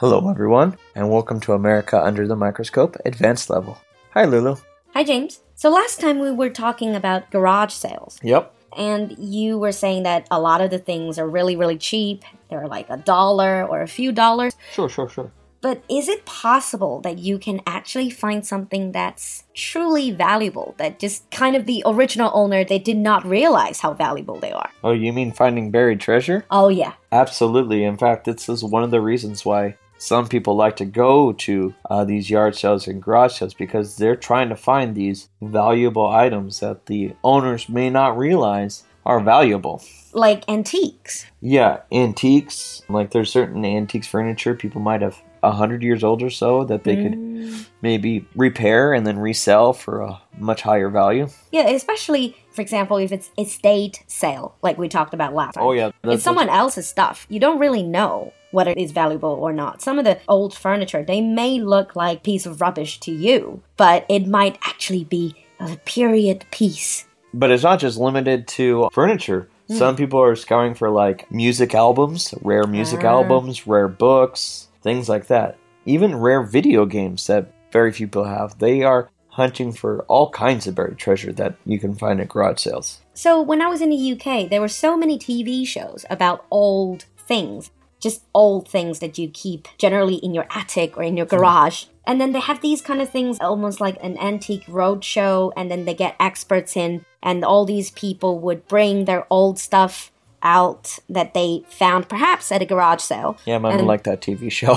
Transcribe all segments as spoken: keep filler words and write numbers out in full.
Hello, everyone, and welcome to America Under the Microscope Advanced Level. Hi, Lulu. Hi, James. So last time we were talking about garage sales. Yep. And you were saying that a lot of the things are really, really cheap. They're like a dollar or a few dollars. Sure, sure, sure. But is it possible that you can actually find something that's truly valuable, that just kind of the original owner, they did not realize how valuable they are? Oh, you mean finding buried treasure? Oh, yeah. Absolutely. In fact, this is one of the reasons why some people like to go to uh, these yard sales and garage sales, because they're trying to find these valuable items that the owners may not realize are valuable. Like antiques. Yeah, antiques. Like there's certain antiques furniture people might have one hundred years old or so that they mm. could maybe repair and then resell for a much higher value. Yeah, especially, for example, if it's estate sale, like we talked about last time. Oh, yeah. That's, it's someone else's stuff. You don't really know whether it's valuable or not. Some of the old furniture, they may look like a piece of rubbish to you, but it might actually be a period piece. But it's not just limited to furniture. Mm. Some people are scouring for like music albums, rare music ah. albums, rare books, things like that. Even rare video games that very few people have. They are hunting for all kinds of buried treasure that you can find at garage sales. So when I was in the U K, there were so many T V shows about old things. Just old things that you keep generally in your attic or in your garage. And then they have these kind of things, almost like an antique roadshow, and then they get experts in, and all these people would bring their old stuff out that they found perhaps at a garage sale. Yeah, I like that T V show.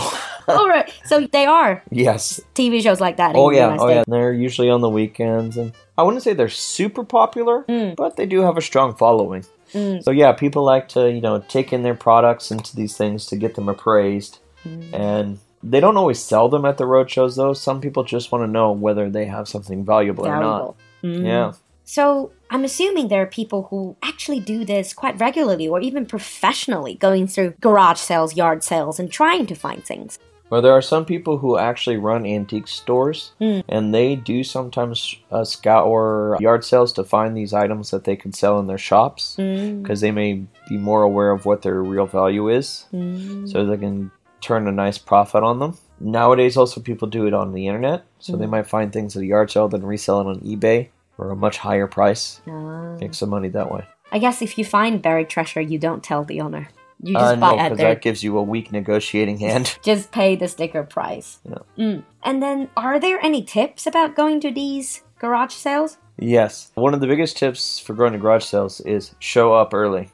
All right, so they are. Yes. T V shows like that. Oh, yeah. Oh, yeah. They're usually on the weekends, and I wouldn't say they're super popular, mm. but they do have a strong following. Mm. So yeah, people like to, you know, take in their products into these things to get them appraised. Mm. And they don't always sell them at the road shows, though. Some people just want to know whether they have something valuable, valuable. or not. Mm. Yeah. So I'm assuming there are people who actually do this quite regularly or even professionally, going through garage sales, yard sales, and trying to find things. Well, there are some people who actually run antique stores, mm. and they do sometimes uh, scour yard sales to find these items that they can sell in their shops, because mm. they may be more aware of what their real value is, mm. so they can turn a nice profit on them. Nowadays, also, people do it on the internet, so mm. they might find things at a yard sale, then resell it on eBay for a much higher price, ah. make some money that way. I guess if you find buried treasure, you don't tell the owner. You just uh, buy no, because that gives you a weak negotiating hand. Just pay the sticker price. Yeah. Mm. And then, are there any tips about going to these garage sales? Yes. One of the biggest tips for going to garage sales is show up early.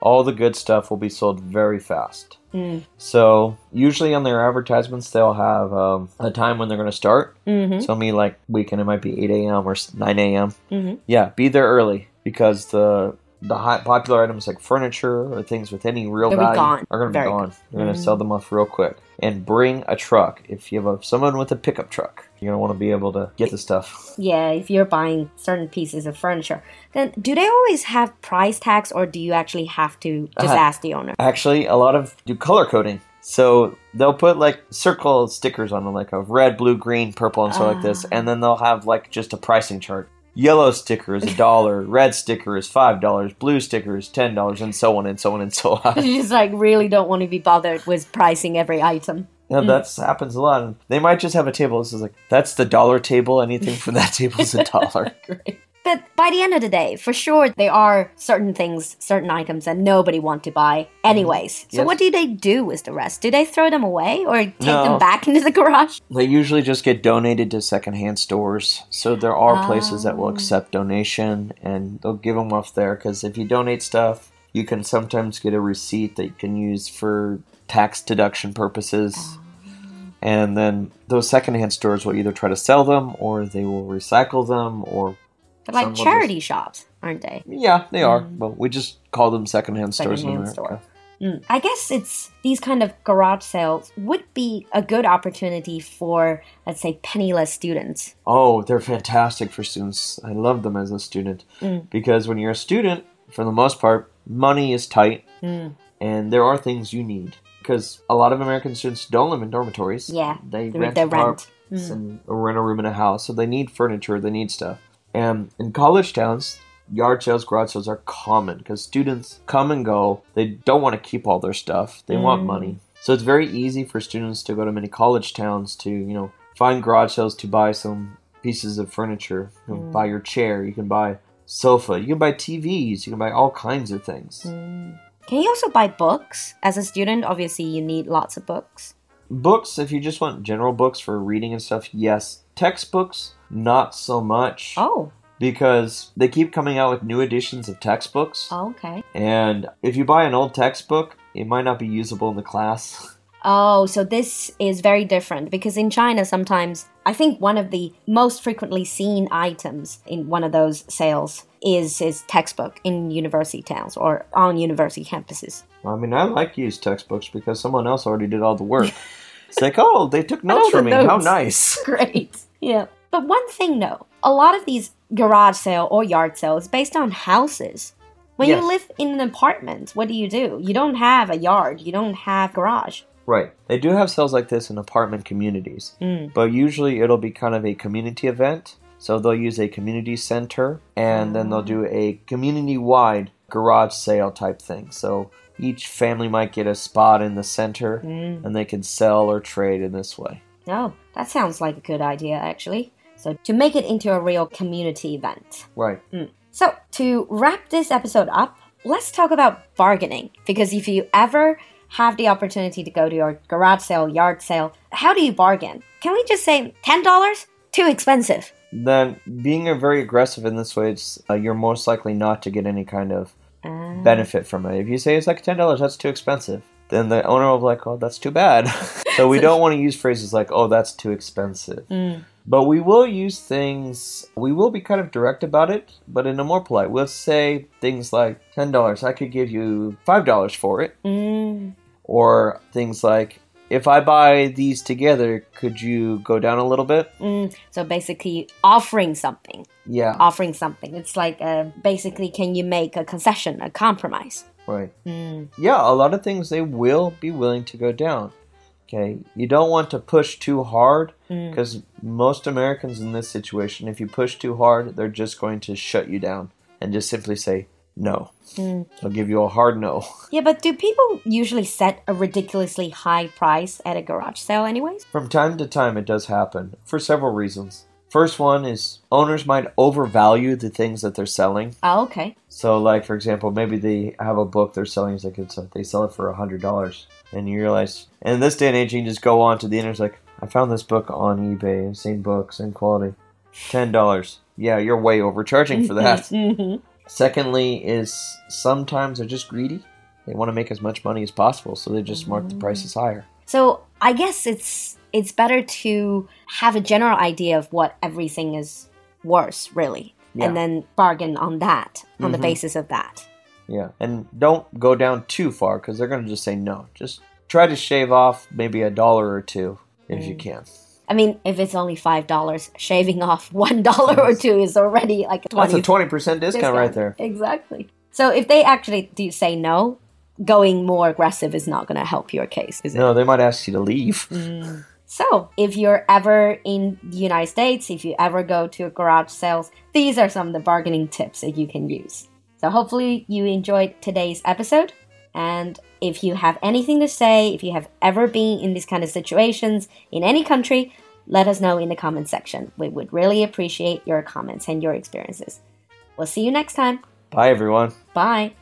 All the good stuff will be sold very fast. Mm. So, usually on their advertisements, they'll have um, a time when they're going to start. Mm-hmm. So, I mean, like weekend, it might be eight a.m. or nine a.m. Mm-hmm. Yeah, be there early, because the... The hot, popular items like furniture or things with any real They'll value are going to be gone. They're going to mm-hmm. sell them off real quick. And bring a truck. If you have a, someone with a pickup truck, you're going to want to be able to get the stuff. Yeah, if you're buying certain pieces of furniture. Then do they always have price tags, or do you actually have to just uh, ask the owner? Actually, a lot of do color coding. So they'll put like circle stickers on them, like a red, blue, green, purple, and stuff uh. like this. And then they'll have like just a pricing chart. Yellow sticker is a dollar, red sticker is five dollars, blue sticker is ten dollars, and so on and so on and so on. You just like really don't want to be bothered with pricing every item. Yeah, mm. that happens a lot. They might just have a table that says like, that's the dollar table, anything from that table is a dollar. Great. But by the end of the day, for sure, there are certain things, certain items that nobody wants to buy anyways. So yes. What do they do with the rest? Do they throw them away or take no. them back into the garage? They usually just get donated to secondhand stores. So there are oh. places that will accept donation, and they'll give them off there. Because if you donate stuff, you can sometimes get a receipt that you can use for tax deduction purposes. Oh. And then those secondhand stores will either try to sell them, or they will recycle them, or... They're like charity just... shops, aren't they? Yeah, they are. Mm. But we just call them secondhand, secondhand stores. Secondhand store. Mm. I guess it's these kind of garage sales would be a good opportunity for, let's say, penniless students. Oh, they're fantastic for students. I love them as a student. Mm. Because when you're a student, for the most part, money is tight. Mm. And there are things you need. Because a lot of American students don't live in dormitories. Yeah, they rent their rent. Mm. and rent a room in a house. So they need furniture. They need stuff. And in college towns, yard sales, garage sales are common because students come and go. They don't want to keep all their stuff. They mm. want money. So it's very easy for students to go to many college towns to, you know, find garage sales to buy some pieces of furniture. You can mm. buy your chair, you can buy sofa, you can buy T Vs, you can buy all kinds of things. Mm. Can you also buy books? As a student, obviously you need lots of books. Books, if you just want general books for reading and stuff, yes. Textbooks, not so much. Oh. Because they keep coming out with new editions of textbooks. Oh, okay. And if you buy an old textbook, it might not be usable in the class. Oh, so this is very different because in China sometimes, I think one of the most frequently seen items in one of those sales is, is textbook in university towns or on university campuses. I mean, I like used textbooks because someone else already did all the work. It's like, oh, they took notes from me. Notes. How nice. Great. Yeah. But one thing, though, a lot of these garage sale or yard sale is based on houses. When yes. you live in an apartment, what do you do? You don't have a yard. You don't have garage. Right. They do have sales like this in apartment communities. Mm. But usually it'll be kind of a community event. So they'll use a community center and mm. then they'll do a community-wide garage sale type thing. So each family might get a spot in the center mm. and they can sell or trade in this way. Oh, that sounds like a good idea, actually. So to make it into a real community event. Right. Mm. So to wrap this episode up, let's talk about bargaining. Because if you ever have the opportunity to go to your garage sale, yard sale, how do you bargain? Can we just say ten dollars? Too expensive. Then being very aggressive in this way, it's, uh, you're most likely not to get any kind of uh. benefit from it. If you say it's like ten dollars, that's too expensive. Then the owner will be like, oh, that's too bad. So we don't want to use phrases like, oh, that's too expensive. Mm. But we will use things, we will be kind of direct about it, but in a more polite. We'll say things like, ten dollars, I could give you five dollars for it. Mm. Or things like, if I buy these together, could you go down a little bit? Mm. So basically offering something. Yeah. Offering something. It's like, uh, basically, can you make a concession, a compromise? Right. Mm. Yeah, a lot of things they will be willing to go down. Okay, you don't want to push too hard because mm. most Americans in this situation, if you push too hard, they're just going to shut you down and just simply say no. Mm. They'll give you a hard no. Yeah, but do people usually set a ridiculously high price at a garage sale anyways? From time to time, it does happen for several reasons. First one is owners might overvalue the things that they're selling. Oh, okay. So, like, for example, maybe they have a book they're selling. It's like it's, they sell it for one hundred dollars. And you realize, and in this day and age, you can just go on to the internet. Like, I found this book on eBay. Same book, same quality. ten dollars. Yeah, you're way overcharging for that. Secondly is sometimes they're just greedy. They want to make as much money as possible, so they just mm. mark the prices higher. So I guess it's... It's better to have a general idea of what everything is worth, really, yeah. and then bargain on that, on mm-hmm. the basis of that. Yeah, and don't go down too far because they're going to just say no. Just try to shave off maybe a dollar or two if mm. you can. I mean, if it's only five dollars, shaving off one dollar or two is already like a twenty percent. That's a twenty percent discount, discount right there. Exactly. So if they actually do say no, going more aggressive is not going to help your case, is it? No, they might ask you to leave. Mm. So, if you're ever in the United States, if you ever go to a garage sales, these are some of the bargaining tips that you can use. So, hopefully you enjoyed today's episode. And if you have anything to say, if you have ever been in these kind of situations in any country, let us know in the comment section. We would really appreciate your comments and your experiences. We'll see you next time. Bye, everyone. Bye.